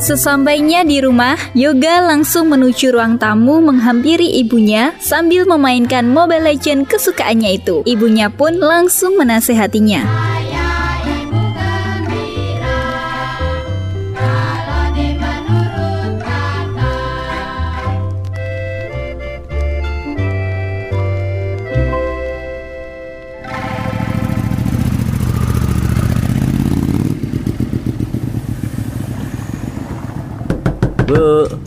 Sesampainya di rumah, Yoga langsung menuju ruang tamu menghampiri ibunya sambil memainkan Mobile Legend kesukaannya itu. Ibunya pun langsung menasehatinya. Ayah, ibu gembira, kalau dimenurut kata. Bu,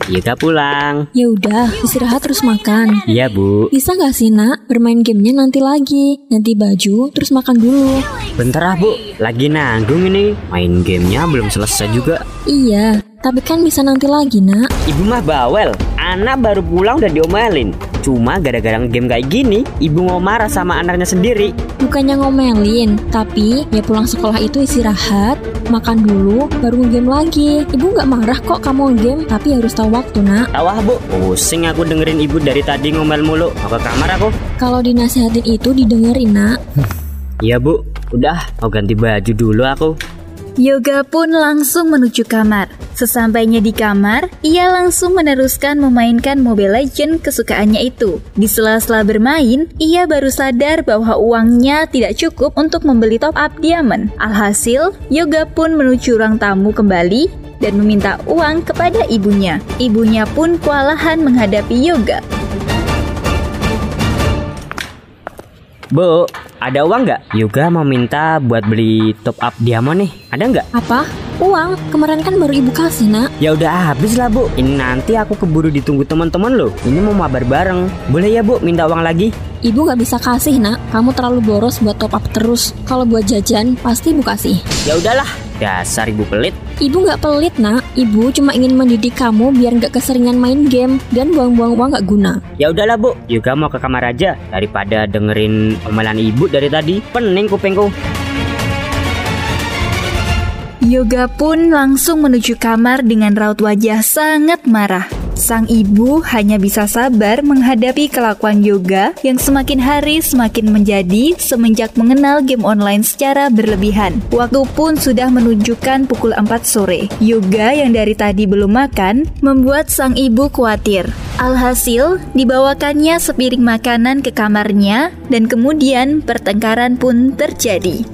Yuda pulang. Ya udah, istirahat terus makan. Iya, Bu. Bisa nggak sih, Nak? Bermain gamenya nanti lagi. Nanti baju, terus makan dulu. Bentar ah, Bu. Lagi nanggung ini. Main gamenya belum selesai juga. Iya, tapi kan bisa nanti lagi, Nak. Ibu mah bawel. Anak baru pulang udah diomelin. Cuma gara-gara game kayak gini, ibu mau marah sama anaknya sendiri. Bukannya ngomelin, tapi ya pulang sekolah itu istirahat, makan dulu, baru nge-game lagi. Ibu nggak marah kok kamu nge-game, tapi harus tahu waktu, Nak. Tahu ah, Bu. Pusing aku dengerin ibu dari tadi ngomel mulu. Mau ke kamar aku. Kalau dinasihatin itu didengerin, Nak. Iya, Bu. Udah, mau ganti baju dulu aku. Yoga pun langsung menuju kamar. Sesampainya di kamar, ia langsung meneruskan memainkan Mobile Legend kesukaannya itu. Di sela-sela bermain, ia baru sadar bahwa uangnya tidak cukup untuk membeli top up diamond. Alhasil, Yoga pun menuju ruang tamu kembali dan meminta uang kepada ibunya. Ibunya pun kewalahan menghadapi Yoga. Bu, ada uang nggak? Yoga mau minta buat beli top up diamond nih. Ada nggak? Apa? Uang? Kemarin kan baru ibu kasih, Nak. Ya udah habis lah, Bu. Ini nanti aku keburu ditunggu teman-teman loh. Ini mau mabar bareng. Boleh ya, Bu, minta uang lagi? Ibu nggak bisa kasih, Nak. Kamu terlalu boros buat top up terus. Kalau buat jajan, pasti ibu kasih. Ya udahlah. Dasar ibu pelit. Ibu nggak pelit, Nak. Ibu cuma ingin mendidik kamu biar nggak keseringan main game dan buang-buang uang nggak guna. Ya udahlah, Bu. Yoga mau ke kamar aja daripada dengerin omelan ibu dari tadi. Pening kupingku. Yoga pun langsung menuju kamar dengan raut wajah sangat marah. Sang ibu hanya bisa sabar menghadapi kelakuan Yoga yang semakin hari semakin menjadi semenjak mengenal game online secara berlebihan. Waktu pun sudah menunjukkan pukul 4 sore. Yoga yang dari tadi belum makan membuat sang ibu khawatir. Alhasil, dibawakannya sepiring makanan ke kamarnya dan kemudian pertengkaran pun terjadi.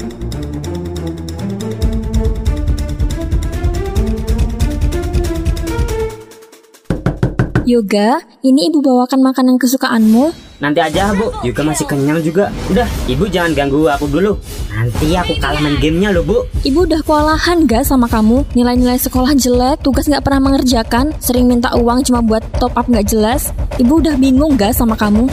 Yoga, ini ibu bawakan makanan kesukaanmu. Nanti aja, Bu. Yoga masih kenyang juga. Udah, ibu jangan ganggu aku dulu. Nanti aku kalah main gamenya loh, Bu. Ibu udah kewalahan gak sama kamu? Nilai-nilai sekolah jelek, tugas gak pernah mengerjakan, sering minta uang cuma buat top up gak jelas. Ibu udah bingung gak sama kamu?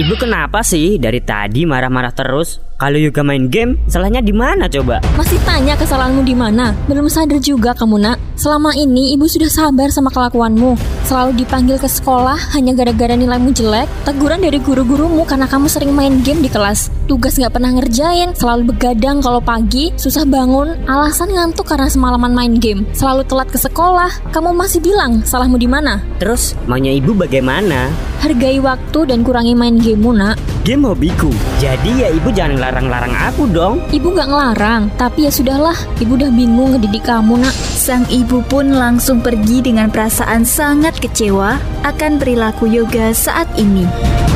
Ibu kenapa sih dari tadi marah-marah terus? Kalau Yoga main game, salahnya di mana coba? Masih tanya kesalahanmu di mana? Belum sadar juga kamu, Nak. Selama ini ibu sudah sabar sama kelakuanmu. Selalu dipanggil ke sekolah hanya gara-gara nilaimu jelek. Teguran dari guru-gurumu karena kamu sering main game di kelas. Tugas gak pernah ngerjain, selalu begadang kalau pagi, susah bangun. Alasan ngantuk karena semalaman main game. Selalu telat ke sekolah. Kamu masih bilang salahmu di mana? Terus maunya ibu bagaimana? Hargai waktu dan kurangi main gamemu, Nak. Game hobiku. Jadi ya ibu jangan larang-larang aku dong. Ibu gak ngelarang, tapi ya sudahlah. Ibu udah bingung ngedidik kamu, Nak. Sang ibu pun langsung pergi dengan perasaan sangat kecewa akan perilaku Yoga saat ini.